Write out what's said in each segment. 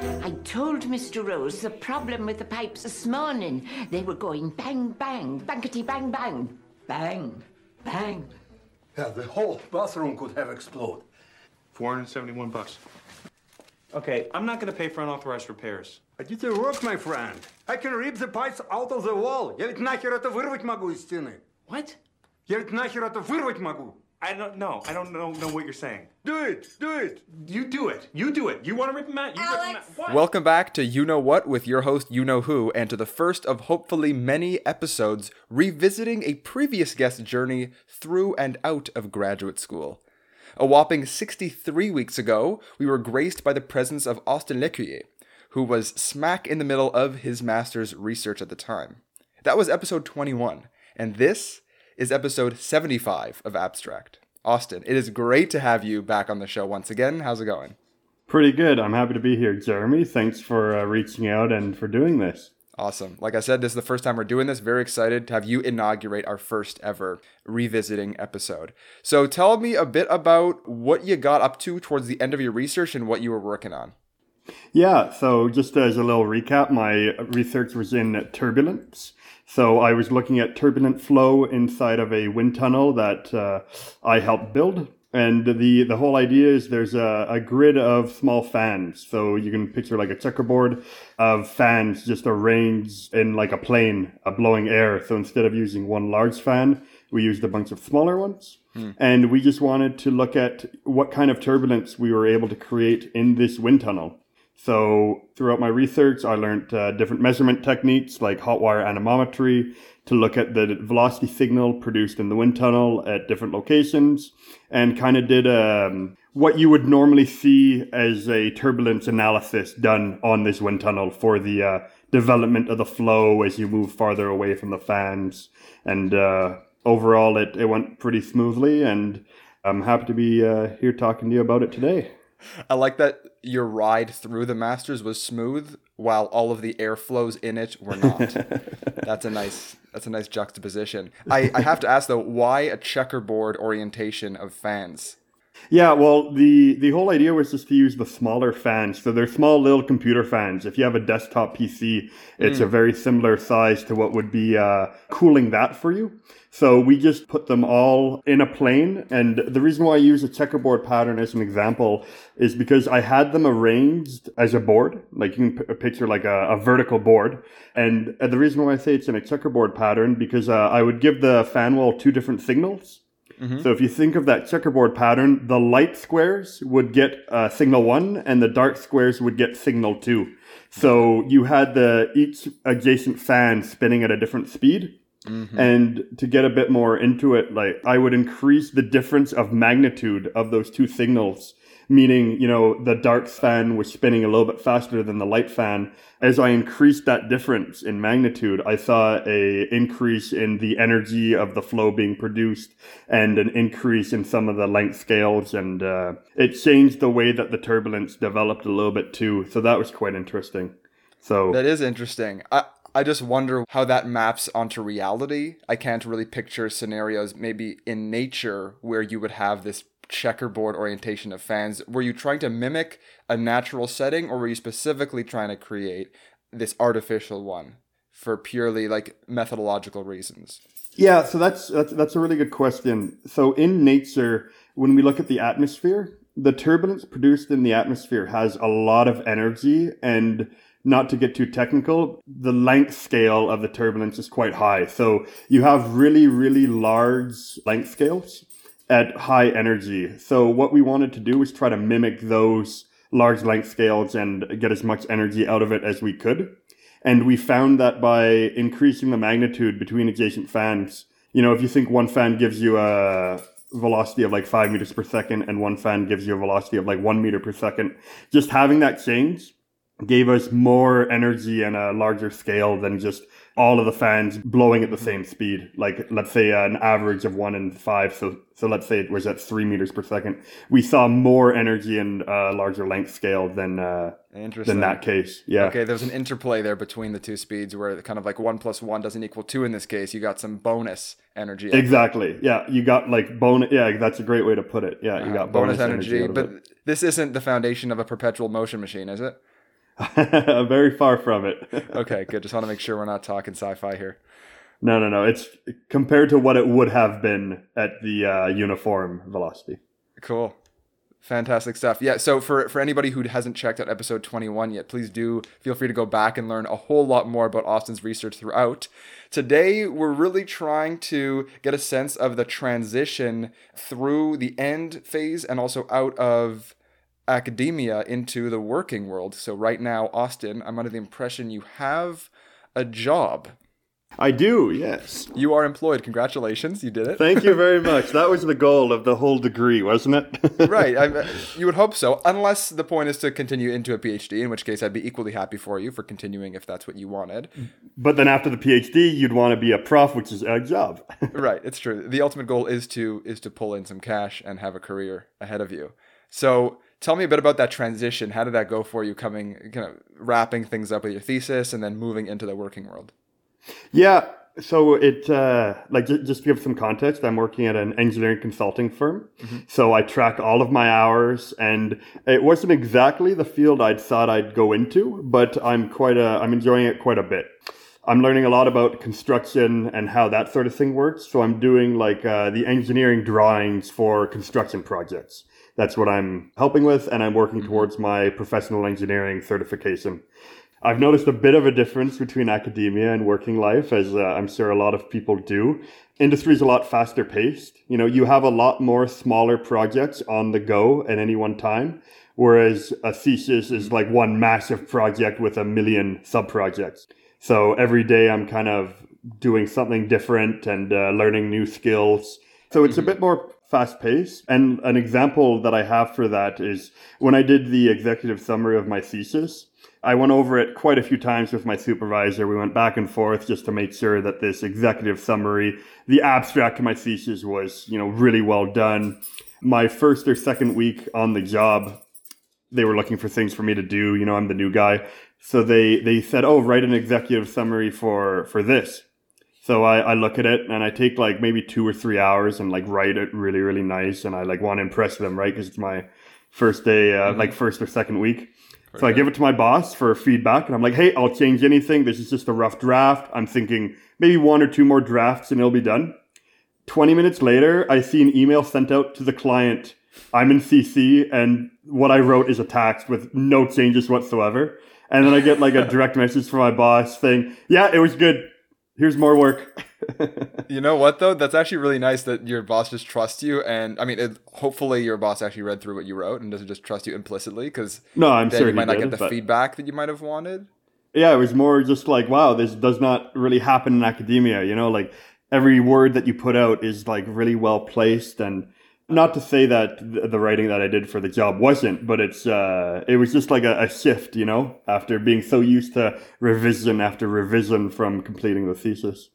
I told Mr. Rose the problem with the pipes this morning. They were going bang, bang, bangety, bang, bang, bang, bang. Yeah, the whole bathroom could have exploded. $471. Okay, I'm not going to pay for unauthorized repairs. I did the work, my friend. I can rip the pipes out of the wall. Я ведь нахер это вырвать могу из стены. What? Я ведь нахер это вырвать могу. I don't know what you're saying. Do it! Do it! You do it! You do it! You want to rip him out? You Alex! Rip him out. What? Welcome back to You Know What with your host, You Know Who, and to the first of hopefully many episodes revisiting a previous guest's journey through and out of graduate school. A whopping 63 weeks ago, we were graced by the presence of Austin Lecuyer, who was smack in the middle of his master's research at the time. That was episode 21, and this is episode 75 of Abstract. Austin, it is great to have you back on the show once again. How's it going? Pretty good. I'm happy to be here, Jeremy. Thanks for reaching out and for doing this. Awesome. Like I said, this is the first time we're doing this. Very excited to have you inaugurate our first ever revisiting episode. So tell me a bit about what you got up to towards the end of your research and what you were working on. Yeah, so just as a little recap, my research was in turbulence. So I was looking at turbulent flow inside of a wind tunnel that I helped build. And the whole idea is there's a grid of small fans. So you can picture like a checkerboard of fans just arranged in like a plane, blowing air. So instead of using one large fan, we used a bunch of smaller ones. And we just wanted to look at what kind of turbulence we were able to create in this wind tunnel. So throughout my research, I learned different measurement techniques like hot wire anemometry to look at the velocity signal produced in the wind tunnel at different locations, and kind of did what you would normally see as a turbulence analysis done on this wind tunnel for the development of the flow as you move farther away from the fans. And overall, it went pretty smoothly, and I'm happy to be here talking to you about it today. I like that your ride through the Masters was smooth while all of the airflows in it were not. That's a nice juxtaposition. I have to ask, though, why a checkerboard orientation of fans? Yeah, well, the whole idea was just to use the smaller fans. So they're small little computer fans. If you have a desktop PC, it's a very similar size to what would be cooling that for you. So we just put them all in a plane. And the reason why I use a checkerboard pattern as an example is because I had them arranged as a board. Like you can picture like a vertical board. And the reason why I say it's in a checkerboard pattern, because I would give the fan wall two different signals. Mm-hmm. So if you think of that checkerboard pattern, the light squares would get signal 1 and the dark squares would get signal 2. So you had each adjacent fan spinning at a different speed. Mm-hmm. And to get a bit more into it, like I would increase the difference of magnitude of those two signals, meaning, you know, the dark fan was spinning a little bit faster than the light fan. As I increased that difference in magnitude, I saw a increase in the energy of the flow being produced and an increase in some of the length scales. And it changed the way that the turbulence developed a little bit too. So that was quite interesting. So that is interesting. I just wonder how that maps onto reality. I can't really picture scenarios maybe in nature where you would have this checkerboard orientation of fans. Were you trying to mimic a natural setting, or were you specifically trying to create this artificial one for purely like methodological reasons? Yeah, so that's a really good question. So in nature, when we look at the atmosphere, the turbulence produced in the atmosphere has a lot of energy, and not to get too technical, the length scale of the turbulence is quite high. So you have really, really large length scales at high energy. So what we wanted to do was try to mimic those large length scales and get as much energy out of it as we could. And we found that by increasing the magnitude between adjacent fans, you know, if you think one fan gives you a velocity of like 5 meters per second and one fan gives you a velocity of like 1 meter per second, just having that change gave us more energy and a larger scale than just all of the fans blowing at the same speed. Like, let's say an average of 1 and 5. So let's say it was at 3 meters per second. We saw more energy and larger length scale than that case. Yeah. Okay, there's an interplay there between the two speeds where kind of like 1 plus 1 doesn't equal 2 in this case. You got some bonus energy. Exactly. Yeah, you got like bonus. Yeah, that's a great way to put it. Yeah, you got bonus energy. But this isn't the foundation of a perpetual motion machine, is it? Very far from it. Okay, good. Just want to make sure we're not talking sci-fi here. No. It's compared to what it would have been at the uniform velocity. Cool. Fantastic stuff. Yeah, so for anybody who hasn't checked out episode 21 yet, please do feel free to go back and learn a whole lot more about Austin's research throughout. Today, we're really trying to get a sense of the transition through the end phase and also out of academia into the working world. So right now, Austin, I'm under the impression you have a job. I do, yes. You are employed. Congratulations. You did it. Thank you very much. That was the goal of the whole degree, wasn't it? Right. You would hope so, unless the point is to continue into a PhD, in which case I'd be equally happy for you for continuing if that's what you wanted. But then after the PhD, you'd want to be a prof, which is a job. Right. It's true. The ultimate goal is to pull in some cash and have a career ahead of you. So tell me a bit about that transition. How did that go for you wrapping things up with your thesis and then moving into the working world? Yeah, so it just to give some context, I'm working at an engineering consulting firm, mm-hmm. So I track all of my hours, and it wasn't exactly the field I thought I'd go into, but I'm enjoying it quite a bit. I'm learning a lot about construction and how that sort of thing works, so I'm doing the engineering drawings for construction projects. That's what I'm helping with, and I'm working mm-hmm. towards my professional engineering certification. I've noticed a bit of a difference between academia and working life, as I'm sure a lot of people do. Industry is a lot faster paced. You have a lot more smaller projects on the go at any one time, whereas a thesis is like one massive project with a million sub-projects. So every day I'm kind of doing something different and learning new skills. So it's mm-hmm. a bit more fast pace. And an example that I have for that is when I did the executive summary of my thesis, I went over it quite a few times with my supervisor. We went back and forth just to make sure that this executive summary, the abstract of my thesis was, really well done. My first or second week on the job, they were looking for things for me to do. I'm the new guy. So they said, oh, write an executive summary for this. So I look at it and I take maybe 2 or 3 hours and write it really, really nice. And I want to impress them, right? Because it's my first day, first or second week. So I give it to my boss for feedback and I'm like, hey, I'll change anything. This is just a rough draft. I'm thinking maybe 1 or 2 more drafts and it'll be done. 20 minutes later, I see an email sent out to the client. I'm in CC and what I wrote is attached with no changes whatsoever. And then I get a direct message from my boss saying, yeah, it was good. Here's more work. You know what, though? That's actually really nice that your boss just trusts you. And hopefully your boss actually read through what you wrote and doesn't just trust you implicitly, because you might not get the feedback that you might have wanted. Yeah, it was more just wow, this does not really happen in academia. Every word that you put out is really well placed. And not to say that the writing that I did for the job wasn't, but it's it was just a shift, after being so used to revision after revision from completing the thesis.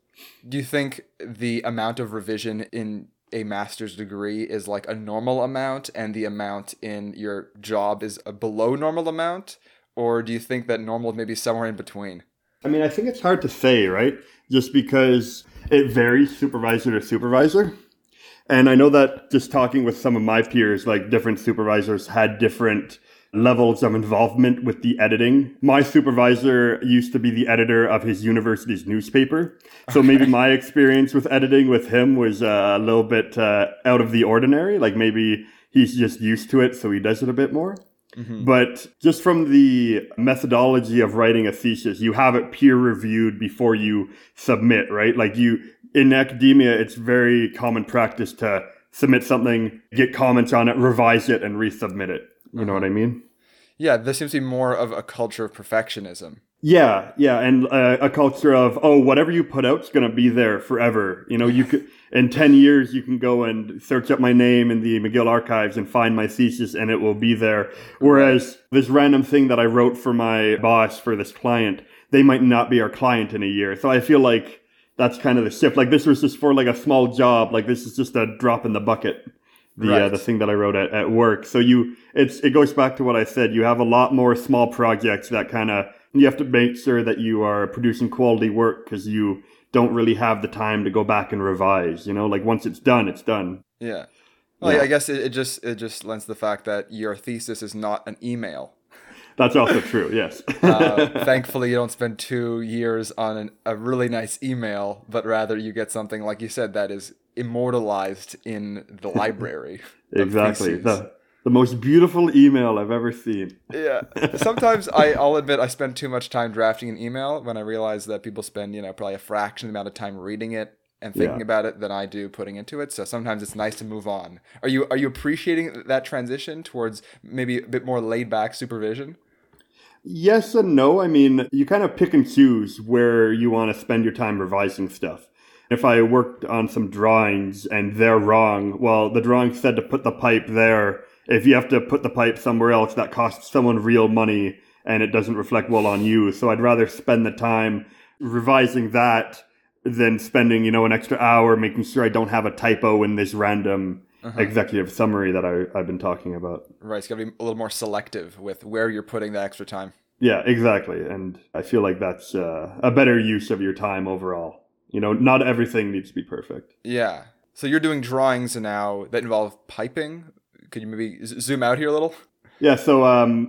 Do you think the amount of revision in a master's degree is a normal amount and the amount in your job is a below normal amount? Or do you think that normal is maybe somewhere in between? I think it's hard to say, right? Just because it varies supervisor to supervisor. And I know that just talking with some of my peers, different supervisors had different levels of involvement with the editing. My supervisor used to be the editor of his university's newspaper. So okay. Maybe my experience with editing with him was a little bit out of the ordinary. Maybe he's just used to it, so he does it a bit more. Mm-hmm. But just from the methodology of writing a thesis, you have it peer reviewed before you submit, right? In academia, it's very common practice to submit something, get comments on it, revise it, and resubmit it. You know what I mean? Yeah, there seems to be more of a culture of perfectionism. Yeah, and a culture of, whatever you put out is going to be there forever. You could in 10 years, you can go and search up my name in the McGill archives and find my thesis, and it will be there. Whereas this random thing that I wrote for my boss for this client, they might not be our client in a year. So I feel like that's kind of the shift. This was just for a small job. This is just a drop in the bucket. The thing that I wrote at work. So it goes back to what I said. You have a lot more small projects that you have to make sure that you are producing quality work because you don't really have the time to go back and revise. Once it's done, it's done. Yeah. Well, yeah. I guess it just lends the fact that your thesis is not an email. That's also true, yes. Thankfully, you don't spend 2 years on a really nice email, but rather you get something, like you said, that is immortalized in the library. Exactly. The most beautiful email I've ever seen. Yeah. Sometimes I'll admit I spend too much time drafting an email when I realize that people spend, probably a fraction of the amount of time reading it and thinking about it than I do putting into it. So sometimes it's nice to move on. Are you appreciating that transition towards maybe a bit more laid back supervision? Yes and no. I mean, you kind of pick and choose where you want to spend your time revising stuff. If I worked on some drawings and they're wrong, well, the drawing said to put the pipe there. If you have to put the pipe somewhere else, that costs someone real money and it doesn't reflect well on you. So I'd rather spend the time revising that than spending, an extra hour making sure I don't have a typo in this random executive summary that I've been talking about. Right. It's got to be a little more selective with where you're putting the extra time. Yeah, exactly. And I feel like that's a better use of your time overall. Not everything needs to be perfect. Yeah. So you're doing drawings now that involve piping. Could you maybe zoom out here a little? Yeah, so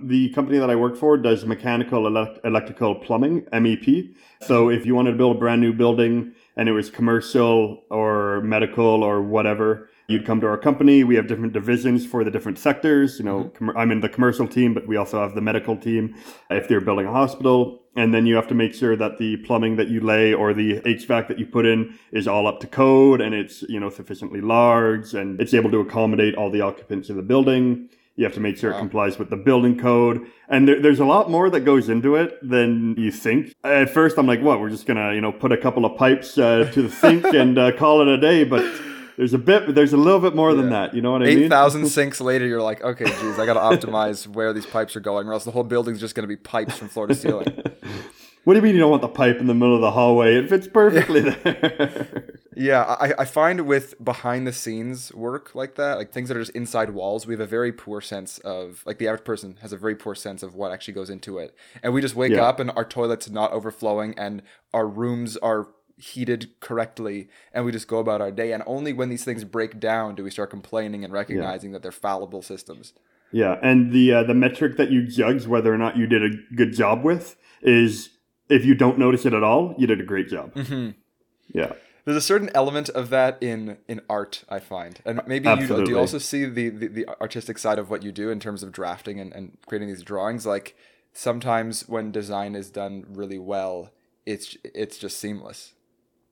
the company that I work for does mechanical, electrical, plumbing, MEP. So if you wanted to build a brand new building and it was commercial or medical or whatever, you'd come to our company. We have different divisions for the different sectors. I'm in the commercial team, but we also have the medical team if they're building a hospital. And then you have to make sure that the plumbing that you lay or the HVAC that you put in is all up to code and it's, sufficiently large and it's able to accommodate all the occupants of the building. You have to make sure it complies with the building code. And there's a lot more that goes into it than you think. At first, I'm like, what? We're just going to, put a couple of pipes to the sink and call it a day. But there's a little bit more than that. You know what I mean? 8,000 sinks later, you're like, okay, geez, I got to optimize where these pipes are going or else the whole building's just going to be pipes from floor to ceiling. What do you mean you don't want the pipe in the middle of the hallway? It fits perfectly there. Yeah, I find with behind-the-scenes work like that, like things that are just inside walls, we have a very poor sense of, like the average person has a very poor sense of what actually goes into it. And we just wake up and our toilet's not overflowing and our rooms are heated correctly and we just go about our day. And only when these things break down do we start complaining and recognizing that they're fallible systems. Yeah, and the metric that you judge whether or not you did a good job with is... if you don't notice it at all, you did a great job. Mm-hmm. Yeah. There's a certain element of that in art, I find. And maybe you do also see the artistic side of what you do in terms of drafting and creating these drawings. Like sometimes when design is done really well, it's just seamless.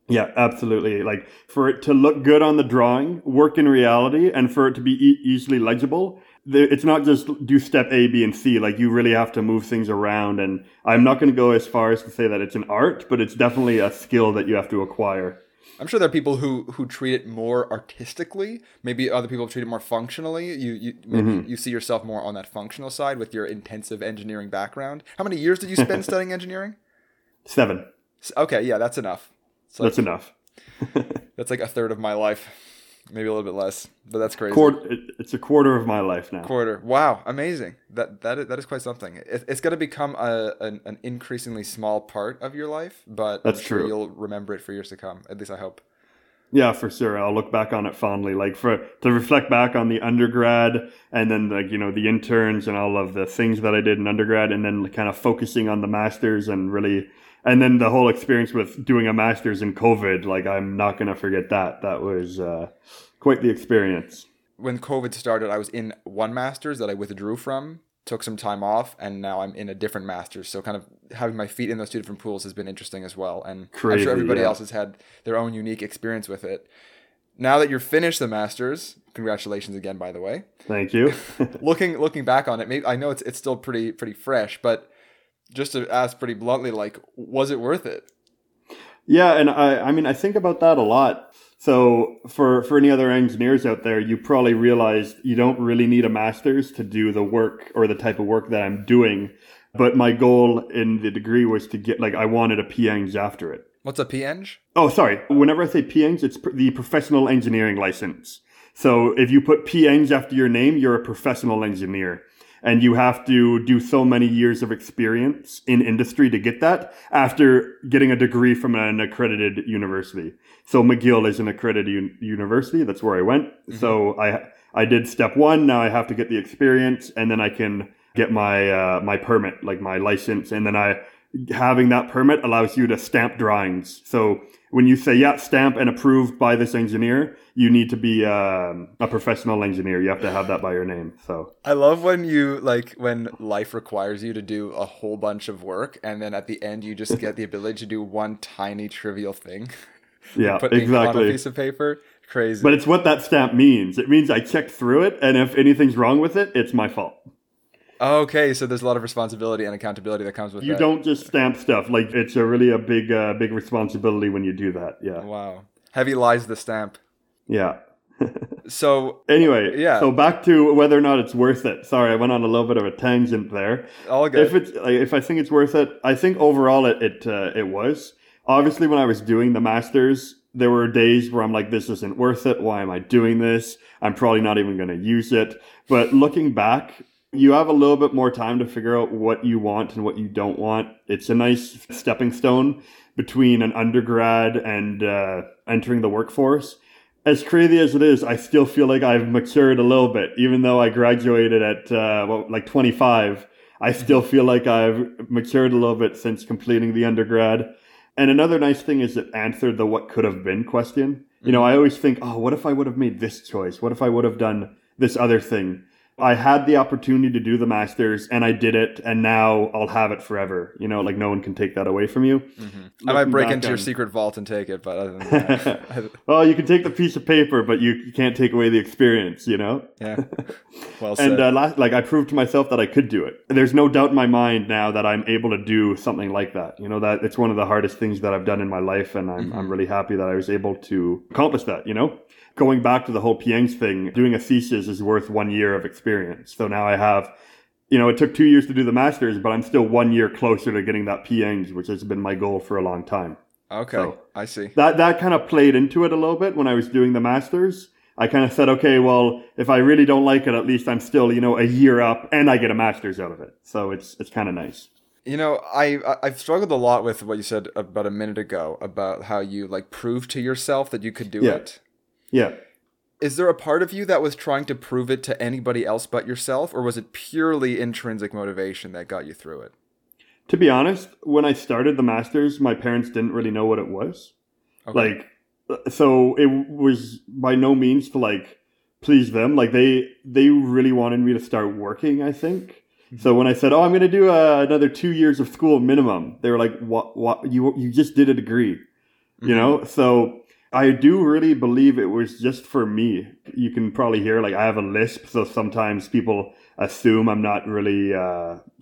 Yeah, absolutely. Like for it to look good on the drawing, work in reality, and for it to be easily legible... it's not just do step A, B, and C. Like you really have to move things around. And I'm not going to go as far as to say that it's an art, but it's definitely a skill that you have to acquire. I'm sure there are people who treat it more artistically. Maybe other people treat it more functionally. You see yourself more on that functional side with your intensive engineering background. How many years did you spend studying engineering? 7. Okay, yeah, that's enough. That's enough. That's like a third of my life. Maybe a little bit less, but that's crazy. It's a quarter of my life now. Quarter. Wow. Amazing. That is quite something. It's going to become an increasingly small part of your life, but that's true. You'll remember it for years to come. At least I hope. Yeah, for sure. I'll look back on it fondly, like to reflect back on the undergrad and then the interns and all of the things that I did in undergrad and then kind of focusing on the masters and then the whole experience with doing a master's in COVID. Like I'm not going to forget that. That was quite the experience. When COVID started, I was in one master's that I withdrew from, took some time off, and now I'm in a different master's. So kind of having my feet in those two different pools has been interesting as well. And crazy, I'm sure everybody else has had their own unique experience with it. Now that you're finished the master's, congratulations again, by the way. Thank you. Looking back on it, maybe I know it's still pretty fresh, but just to ask pretty bluntly, like, was it worth it? Yeah, and I mean, I think about that a lot. So for any other engineers out there, you probably realized you don't really need a master's to do the work or the type of work that I'm doing. But my goal in the degree was to get, I wanted a P.Eng after it. What's a P.Eng? Oh, sorry. Whenever I say P.Eng, it's the professional engineering license. So if you put P.Eng after your name, you're a professional engineer. And you have to do so many years of experience in industry to get that after getting a degree from an accredited university. So McGill is an accredited university. That's where I went. Mm-hmm. So I did step 1. Now I have to get the experience and then I can get my my permit, like my license, and then having that permit allows you to stamp drawings. So when you say, yeah, stamp and approved by this engineer, you need to be a professional engineer. You have to have that by your name. So I love when you when life requires you to do a whole bunch of work, and then at the end you just get the ability to do one tiny trivial thing. Yeah, put exactly. On a piece of paper. Crazy. But it's what that stamp means. It means I checked through it, and if anything's wrong with it, it's my fault. Okay, so there's a lot of responsibility and accountability that comes with that. You don't just stamp stuff. Like, it's a really big responsibility when you do that. Yeah. Wow. Heavy lies the stamp. Yeah. So anyway, yeah. So back to whether or not it's worth it. Sorry, I went on a little bit of a tangent there. All good. If I think it's worth it, I think overall it was. Obviously, when I was doing the master's, there were days where I'm like, this isn't worth it. Why am I doing this? I'm probably not even going to use it. But looking back, you have a little bit more time to figure out what you want and what you don't want. It's a nice stepping stone between an undergrad and entering the workforce. As crazy as it is, I still feel like I've matured a little bit. Even though I graduated at 25, I still feel like I've matured a little bit since completing the undergrad. And another nice thing is it answered the what could have been question. You know, I always think, oh, what if I would have made this choice? What if I would have done this other thing? I had the opportunity to do the master's and I did it, and now I'll have it forever. You know, like no one can take that away from you. Mm-hmm. I might break into your secret vault and take it, but other than that. Well, you can take the piece of paper, but you can't take away the experience, you know? Yeah. Well said. And I proved to myself that I could do it. There's no doubt in my mind now that I'm able to do something like that. You know, that it's one of the hardest things that I've done in my life, and I'm really happy that I was able to accomplish that, you know? Going back to the whole P.Eng thing, doing a thesis is worth 1 year of experience. So now I have, you know, it took 2 years to do the master's, but I'm still 1 year closer to getting that P.Eng, which has been my goal for a long time. Okay, so I see. That kind of played into it a little bit when I was doing the master's. I kind of said, okay, well, if I really don't like it, at least I'm still, you know, a year up and I get a master's out of it. So it's kind of nice. You know, I've struggled a lot with what you said about a minute ago about how you prove to yourself that you could do it. Yeah. Is there a part of you that was trying to prove it to anybody else but yourself, or was it purely intrinsic motivation that got you through it? To be honest, when I started the master's, my parents didn't really know what it was. Okay. So it was by no means to please them. They really wanted me to start working, I think. Mm-hmm. So when I said, "Oh, I'm going to do another 2 years of school minimum," they were like, "What? You just did a degree, you know?" So I do really believe it was just for me. You can probably hear, I have a lisp, so sometimes people assume I'm not really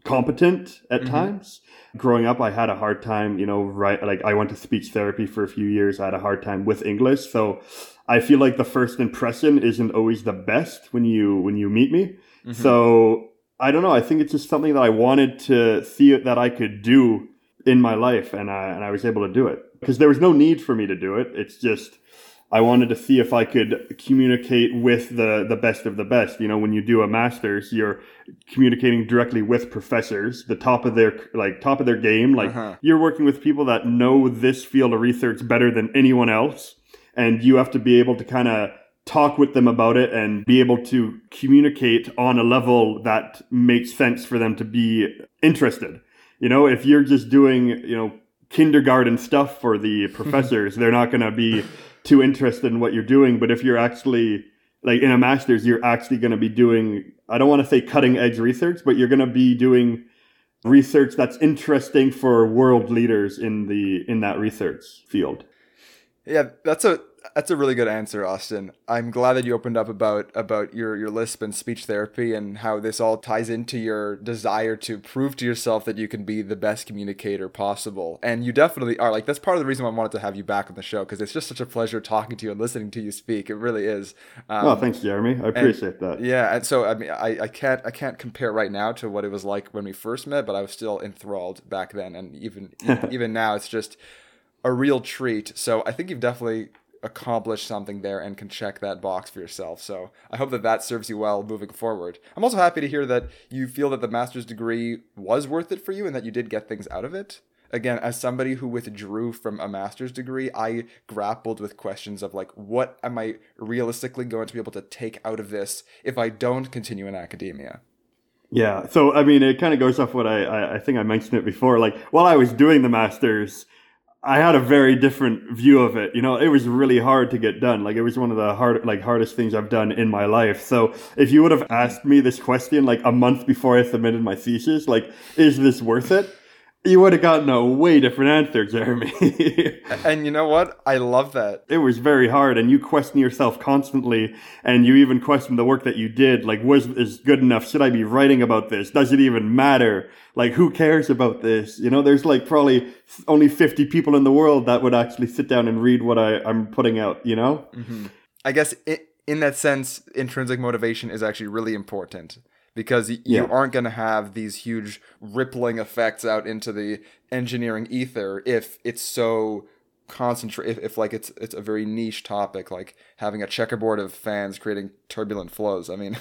competent at times. Growing up, I had a hard time, you know, I went to speech therapy for a few years. I had a hard time with English, so I feel like the first impression isn't always the best when you meet me. Mm-hmm. So I don't know. I think it's just something that I wanted to see that I could do in my life, and I was able to do it. Because there was no need for me to do it. It's just I wanted to see if I could communicate with the best of the best. You know, when you do a master's, you're communicating directly with professors, the top of their game. You're working with people that know this field of research better than anyone else. And you have to be able to kind of talk with them about it and be able to communicate on a level that makes sense for them to be interested. You know, if you're just doing, you know, kindergarten stuff for the professors, they're not going to be too interested in what you're doing. But if you're actually in a master's, you're actually going to be doing, I don't want to say cutting edge research, but you're going to be doing research that's interesting for world leaders in that research field. Yeah, that's a really good answer, Austin. I'm glad that you opened up about your lisp and speech therapy and how this all ties into your desire to prove to yourself that you can be the best communicator possible. And you definitely are. That's part of the reason why I wanted to have you back on the show, because it's just such a pleasure talking to you and listening to you speak. It really is. Well, thanks, Jeremy. I appreciate that. Yeah. And so, I mean, I can't compare right now to what it was like when we first met, but I was still enthralled back then. And even now, it's just a real treat. So I think you've definitely accomplish something there and can check that box for yourself. So I hope that serves you well moving forward. I'm also happy to hear that you feel that the master's degree was worth it for you and that you did get things out of it. Again, as somebody who withdrew from a master's degree, I grappled with questions of what am I realistically going to be able to take out of this if I don't continue in academia? Yeah. So, I mean, it kind of goes off what I think I mentioned it before. Like, while I was doing the master's, I had a very different view of it. You know, it was really hard to get done. Like, it was one of the hardest things I've done in my life. So if you would have asked me this question, like, a month before I submitted my thesis, like, is this worth it? You would have gotten a way different answer, Jeremy. And you know what? I love that. It was very hard, and you question yourself constantly, and you even question the work that you did. Like, was this good enough? Should I be writing about this? Does it even matter? Like, who cares about this? You know, there's like probably only 50 people in the world that would actually sit down and read what I'm putting out, you know? Mm-hmm. I guess in that sense, intrinsic motivation is actually really important. Because you aren't going to have these huge rippling effects out into the engineering ether if it's so concentrated, if like it's a very niche topic, like having a checkerboard of fans creating turbulent flows. I mean,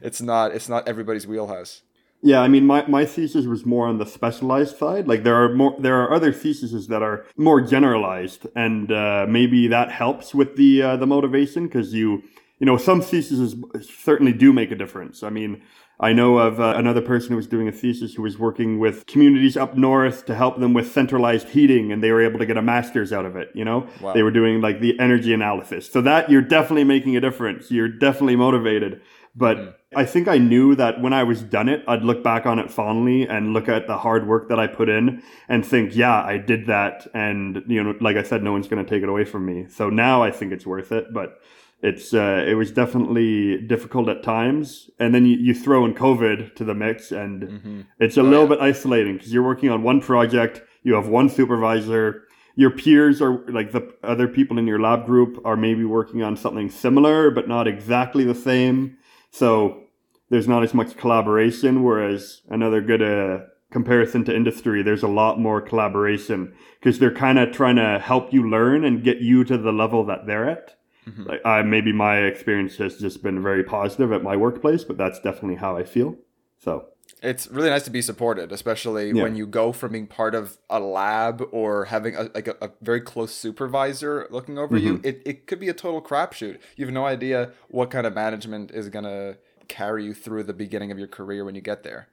it's not everybody's wheelhouse. Yeah, I mean, my thesis was more on the specialized side. Like, there are other theses that are more generalized, and maybe that helps with the motivation, because you know, some theses certainly do make a difference. I mean, I know of another person who was doing a thesis who was working with communities up north to help them with centralized heating, and they were able to get a master's out of it, you know? Wow. They were doing, like, the energy analysis. So that, you're definitely making a difference. You're definitely motivated. But I think I knew that when I was done it, I'd look back on it fondly and look at the hard work that I put in and think, yeah, I did that. And, you know, like I said, no one's going to take it away from me. So now I think it's worth it, but... It was definitely difficult at times. And then you throw in COVID to the mix, and it's a little bit isolating, because you're working on one project. You have one supervisor. Your peers are like the other people in your lab group are maybe working on something similar, but not exactly the same. So there's not as much collaboration, whereas another good comparison to industry, there's a lot more collaboration, because they're kind of trying to help you learn and get you to the level that they're at. Like, maybe my experience has just been very positive at my workplace, but that's definitely how I feel. So it's really nice to be supported, especially when you go from being part of a lab or having a very close supervisor looking over you. It could be a total crapshoot. You have no idea what kind of management is going to carry you through the beginning of your career when you get there.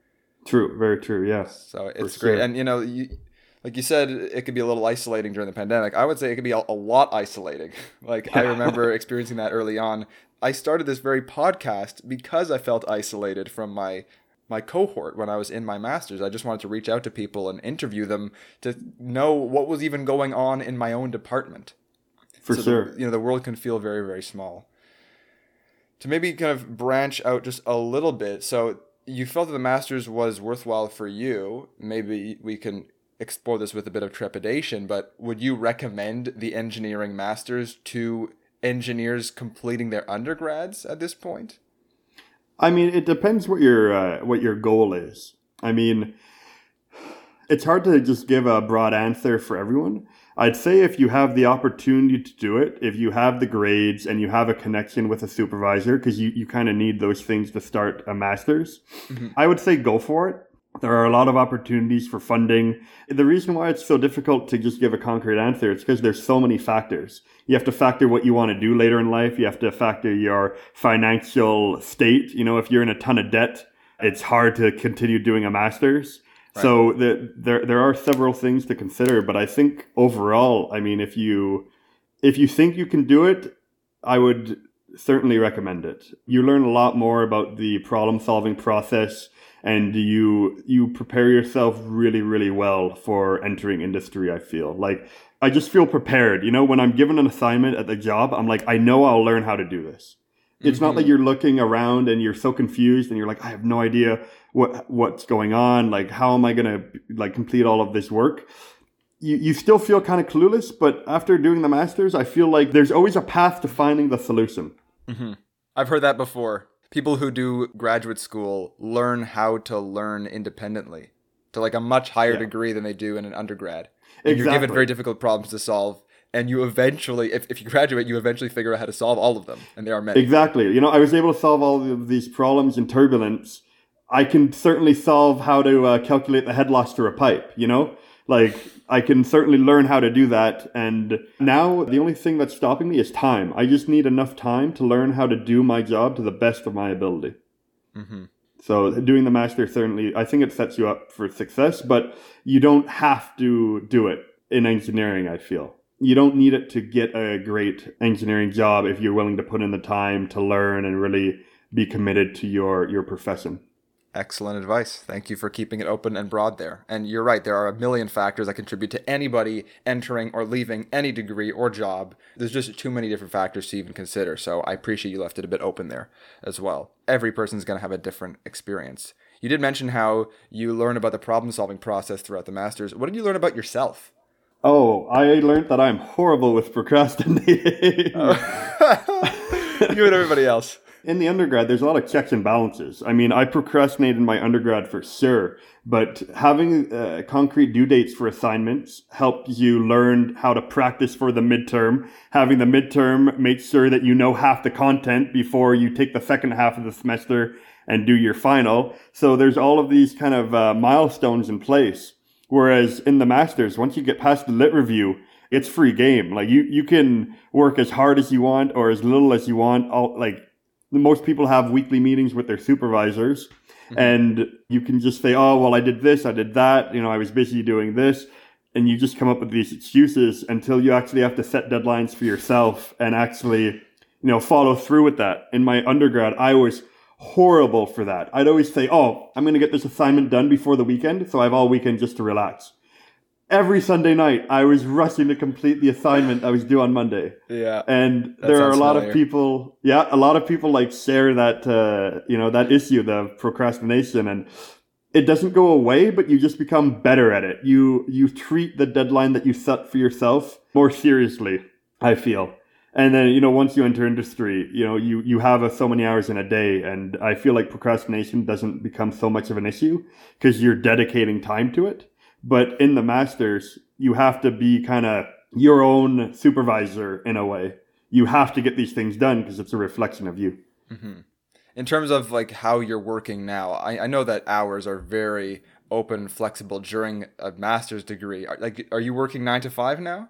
True. Very true. Yeah. So it's great. And, you know, like you said, it could be a little isolating during the pandemic. I would say it could be a lot isolating. Like, I remember experiencing that early on. I started this very podcast because I felt isolated from my cohort when I was in my master's. I just wanted to reach out to people and interview them to know what was even going on in my own department. For sure. You know, the world can feel very, very small. To maybe kind of branch out just a little bit. So you felt that the master's was worthwhile for you. Maybe we can explore this with a bit of trepidation, but would you recommend the engineering masters to engineers completing their undergrads at this point? I mean, it depends what your goal is. I mean, it's hard to just give a broad answer for everyone. I'd say if you have the opportunity to do it, if you have the grades and you have a connection with a supervisor, because you kind of need those things to start a master's, I would say go for it. There are a lot of opportunities for funding. The reason why it's so difficult to just give a concrete answer is because there's so many factors. You have to factor what you want to do later in life. You have to factor your financial state. You know, if you're in a ton of debt, it's hard to continue doing a master's. Right. So there are several things to consider. But I think overall, I mean, if you think you can do it, I would certainly recommend it. You learn a lot more about the problem-solving process. And you prepare yourself really, really well for entering industry, I feel. Like, I just feel prepared. You know, when I'm given an assignment at the job, I'm like, I know I'll learn how to do this. It's not like you're looking around and you're so confused and you're like, I have no idea what's going on. Like, how am I going to, like, complete all of this work? You still feel kind of clueless, but after doing the master's, I feel like there's always a path to finding the solution. I've heard that before. People who do graduate school learn how to learn independently to, like, a much higher degree than they do in an undergrad. And you're given very difficult problems to solve. And you eventually, if you graduate, you eventually figure out how to solve all of them. And there are many. Exactly. You know, I was able to solve all of these problems in turbulence. I can certainly solve how to calculate the head loss through a pipe, you know? Like, I can certainly learn how to do that. And now the only thing that's stopping me is time. I just need enough time to learn how to do my job to the best of my ability. So doing the master, certainly, I think it sets you up for success, but you don't have to do it in engineering, I feel. You don't need it to get a great engineering job if you're willing to put in the time to learn and really be committed to your profession. Excellent advice. Thank you for keeping it open and broad there. And you're right, there are a million factors that contribute to anybody entering or leaving any degree or job. There's just too many different factors to even consider. So I appreciate you left it a bit open there as well. Every person's going to have a different experience. You did mention how you learn about the problem-solving process throughout the master's. What did you learn about yourself? Oh, I learned that I'm horrible with procrastinating. You and everybody else. In the undergrad, there's a lot of checks and balances. I mean, I procrastinated in my undergrad for sure, but having concrete due dates for assignments helped you learn how to practice for the midterm. Having the midterm makes sure that you know half the content before you take the second half of the semester and do your final. So there's all of these kind of milestones in place. Whereas in the master's, once you get past the lit review, it's free game. Like you can work as hard as you want or as little as you want. Most people have weekly meetings with their supervisors, and you can just say, oh, well, I did this, I did that, I was busy doing this. And you just come up with these excuses until you actually have to set deadlines for yourself and actually, follow through with that. In my undergrad, I was horrible for that. I'd always say, oh, I'm going to get this assignment done before the weekend, so I have all weekend just to relax. Every Sunday night, I was rushing to complete the assignment I was due on Monday. Yeah, and there are a lot of people. Yeah, a lot of people share that that issue, the procrastination, and it doesn't go away. But you just become better at it. You treat the deadline that you set for yourself more seriously, I feel. And then once you enter industry, you have so many hours in a day, and I feel like procrastination doesn't become so much of an issue because you're dedicating time to it. But in the master's, you have to be kind of your own supervisor in a way. You have to get these things done because it's a reflection of you. Mm-hmm. In terms of how you're working now, I know that hours are very open and flexible during a master's degree. Are you working 9 to 5 now?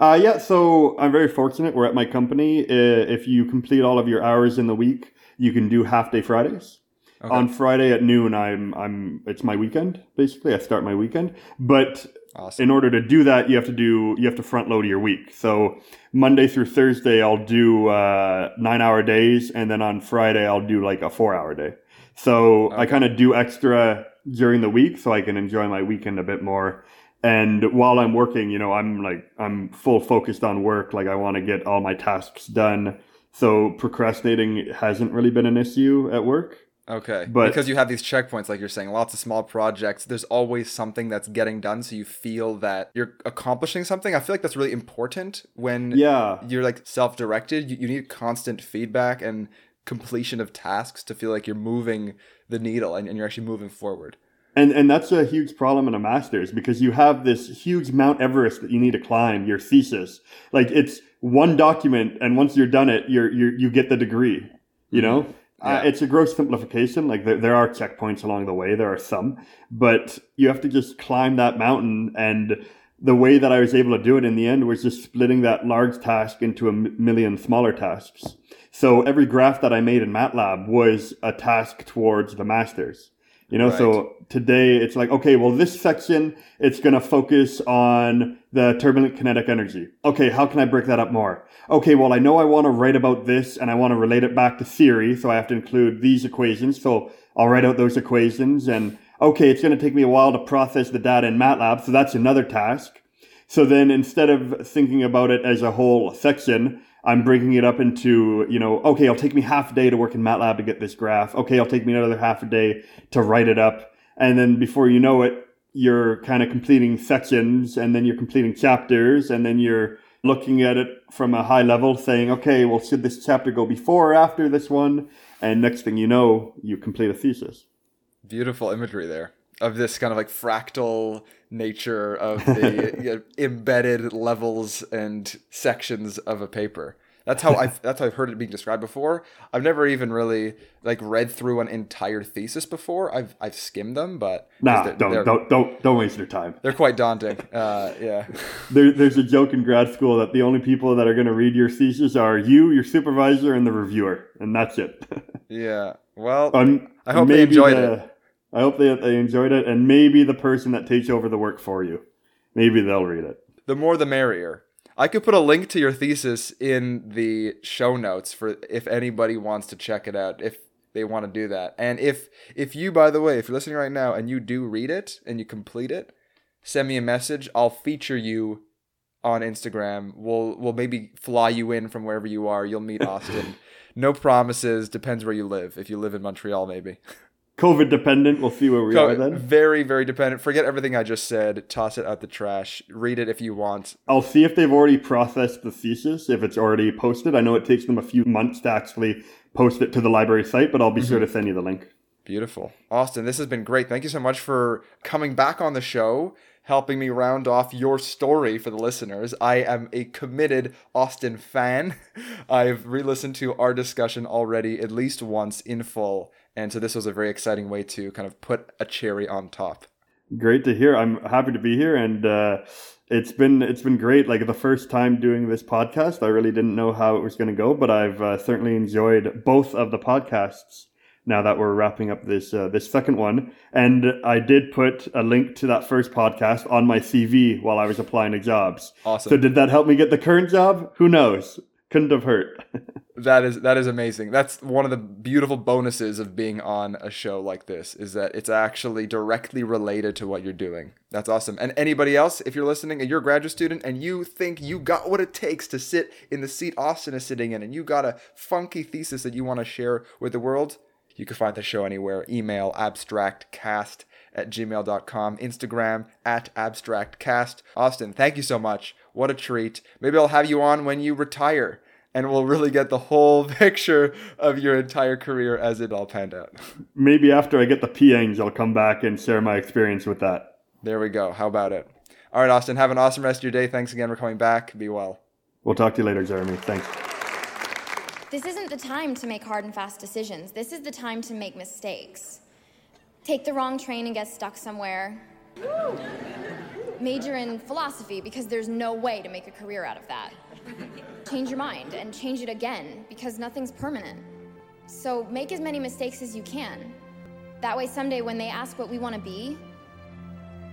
Yeah. So I'm very fortunate. We're at my company. If you complete all of your hours in the week, you can do half-day Fridays. Okay. On Friday at noon, it's my weekend, basically. I start my weekend. But awesome. In order to do that, you have to front load your week. So Monday through Thursday, I'll do 9-hour days. And then on Friday, I'll do a 4-hour day. So okay. I kind of do extra during the week so I can enjoy my weekend a bit more. And while I'm working, I'm full focused on work. I want to get all my tasks done. So procrastinating hasn't really been an issue at work. Okay, but because you have these checkpoints, you're saying, lots of small projects, there's always something that's getting done, so you feel that you're accomplishing something. I feel like that's really important when you're self-directed. You need constant feedback and completion of tasks to feel like you're moving the needle and you're actually moving forward. And that's a huge problem in a master's because you have this huge Mount Everest that you need to climb, your thesis. It's one document, and once you're done it, you get the degree, Mm-hmm. Yeah. It's a gross simplification. There are checkpoints along the way. There are some, but you have to just climb that mountain. And the way that I was able to do it in the end was just splitting that large task into a million smaller tasks. So every graph that I made in MATLAB was a task towards the master's. Right. So today it's okay, well, this section, it's going to focus on the turbulent kinetic energy. Okay, how can I break that up more? Okay, well, I know I want to write about this and I want to relate it back to theory. So I have to include these equations. So I'll write out those equations. And okay, it's going to take me a while to process the data in MATLAB. So that's another task. So then instead of thinking about it as a whole section, I'm breaking it up into, okay, it'll take me half a day to work in MATLAB to get this graph. Okay, it'll take me another half a day to write it up. And then before you know it, you're kind of completing sections and then you're completing chapters and then you're looking at it from a high level saying, okay, well, should this chapter go before or after this one? And next thing you know, you complete a thesis. Beautiful imagery there of this kind of fractal nature of the embedded levels and sections of a paper. That's how I've heard it being described before. I've never even really read through an entire thesis before. I've skimmed them, but don't waste your time. They're quite daunting. Yeah. There's a joke in grad school that the only people that are going to read your thesis are you, your supervisor, and the reviewer, and that's it. Yeah. Well, I hope they enjoyed it. I hope they enjoyed it, and maybe the person that takes over the work for you, maybe they'll read it. The more the merrier. I could put a link to your thesis in the show notes for if anybody wants to check it out, if they want to do that. And if you, by the way, if you're listening right now and you do read it and you complete it, send me a message. I'll feature you on Instagram. We'll maybe fly you in from wherever you are. You'll meet Austin. No promises. Depends where you live. If you live in Montreal, maybe. COVID dependent. We'll see where we are then. Very, very dependent. Forget everything I just said. Toss it out the trash. Read it if you want. I'll see if they've already processed the thesis, if it's already posted. I know it takes them a few months to actually post it to the library site, but I'll be sure to send you the link. Beautiful. Austin, this has been great. Thank you so much for coming back on the show, helping me round off your story for the listeners. I am a committed Austin fan. I've re-listened to our discussion already at least once in full. And so this was a very exciting way to kind of put a cherry on top. Great to hear. I'm happy to be here. And it's been great. Like the first time doing this podcast, I really didn't know how it was going to go, but I've certainly enjoyed both of the podcasts now that we're wrapping up this second one. And I did put a link to that first podcast on my CV while I was applying to jobs. Awesome. So did that help me get the current job? Who knows? Couldn't have hurt. That is amazing. That's one of the beautiful bonuses of being on a show like this, is that it's actually directly related to what you're doing. That's awesome. And anybody else, if you're listening and you're a graduate student and you think you got what it takes to sit in the seat Austin is sitting in, and you got a funky thesis that you want to share with the world, you can find the show anywhere. Email abstractcast@gmail.com, Instagram @abstractcast. Austin, thank you so much. What a treat. Maybe I'll have you on when you retire, and we'll really get the whole picture of your entire career as it all panned out. Maybe after I get the P.Engs, I'll come back and share my experience with that. There we go. How about it? All right, Austin, have an awesome rest of your day. Thanks again for coming back. Be well. We'll talk to you later, Jeremy. Thanks. This isn't the time to make hard and fast decisions. This is the time to make mistakes. Take the wrong train and get stuck somewhere. Woo! Major in philosophy because there's no way to make a career out of that. Change your mind and change it again because nothing's permanent. So make as many mistakes as you can. That way someday when they ask what we want to be,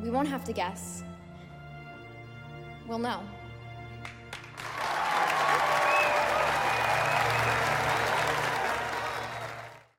we won't have to guess. We'll know.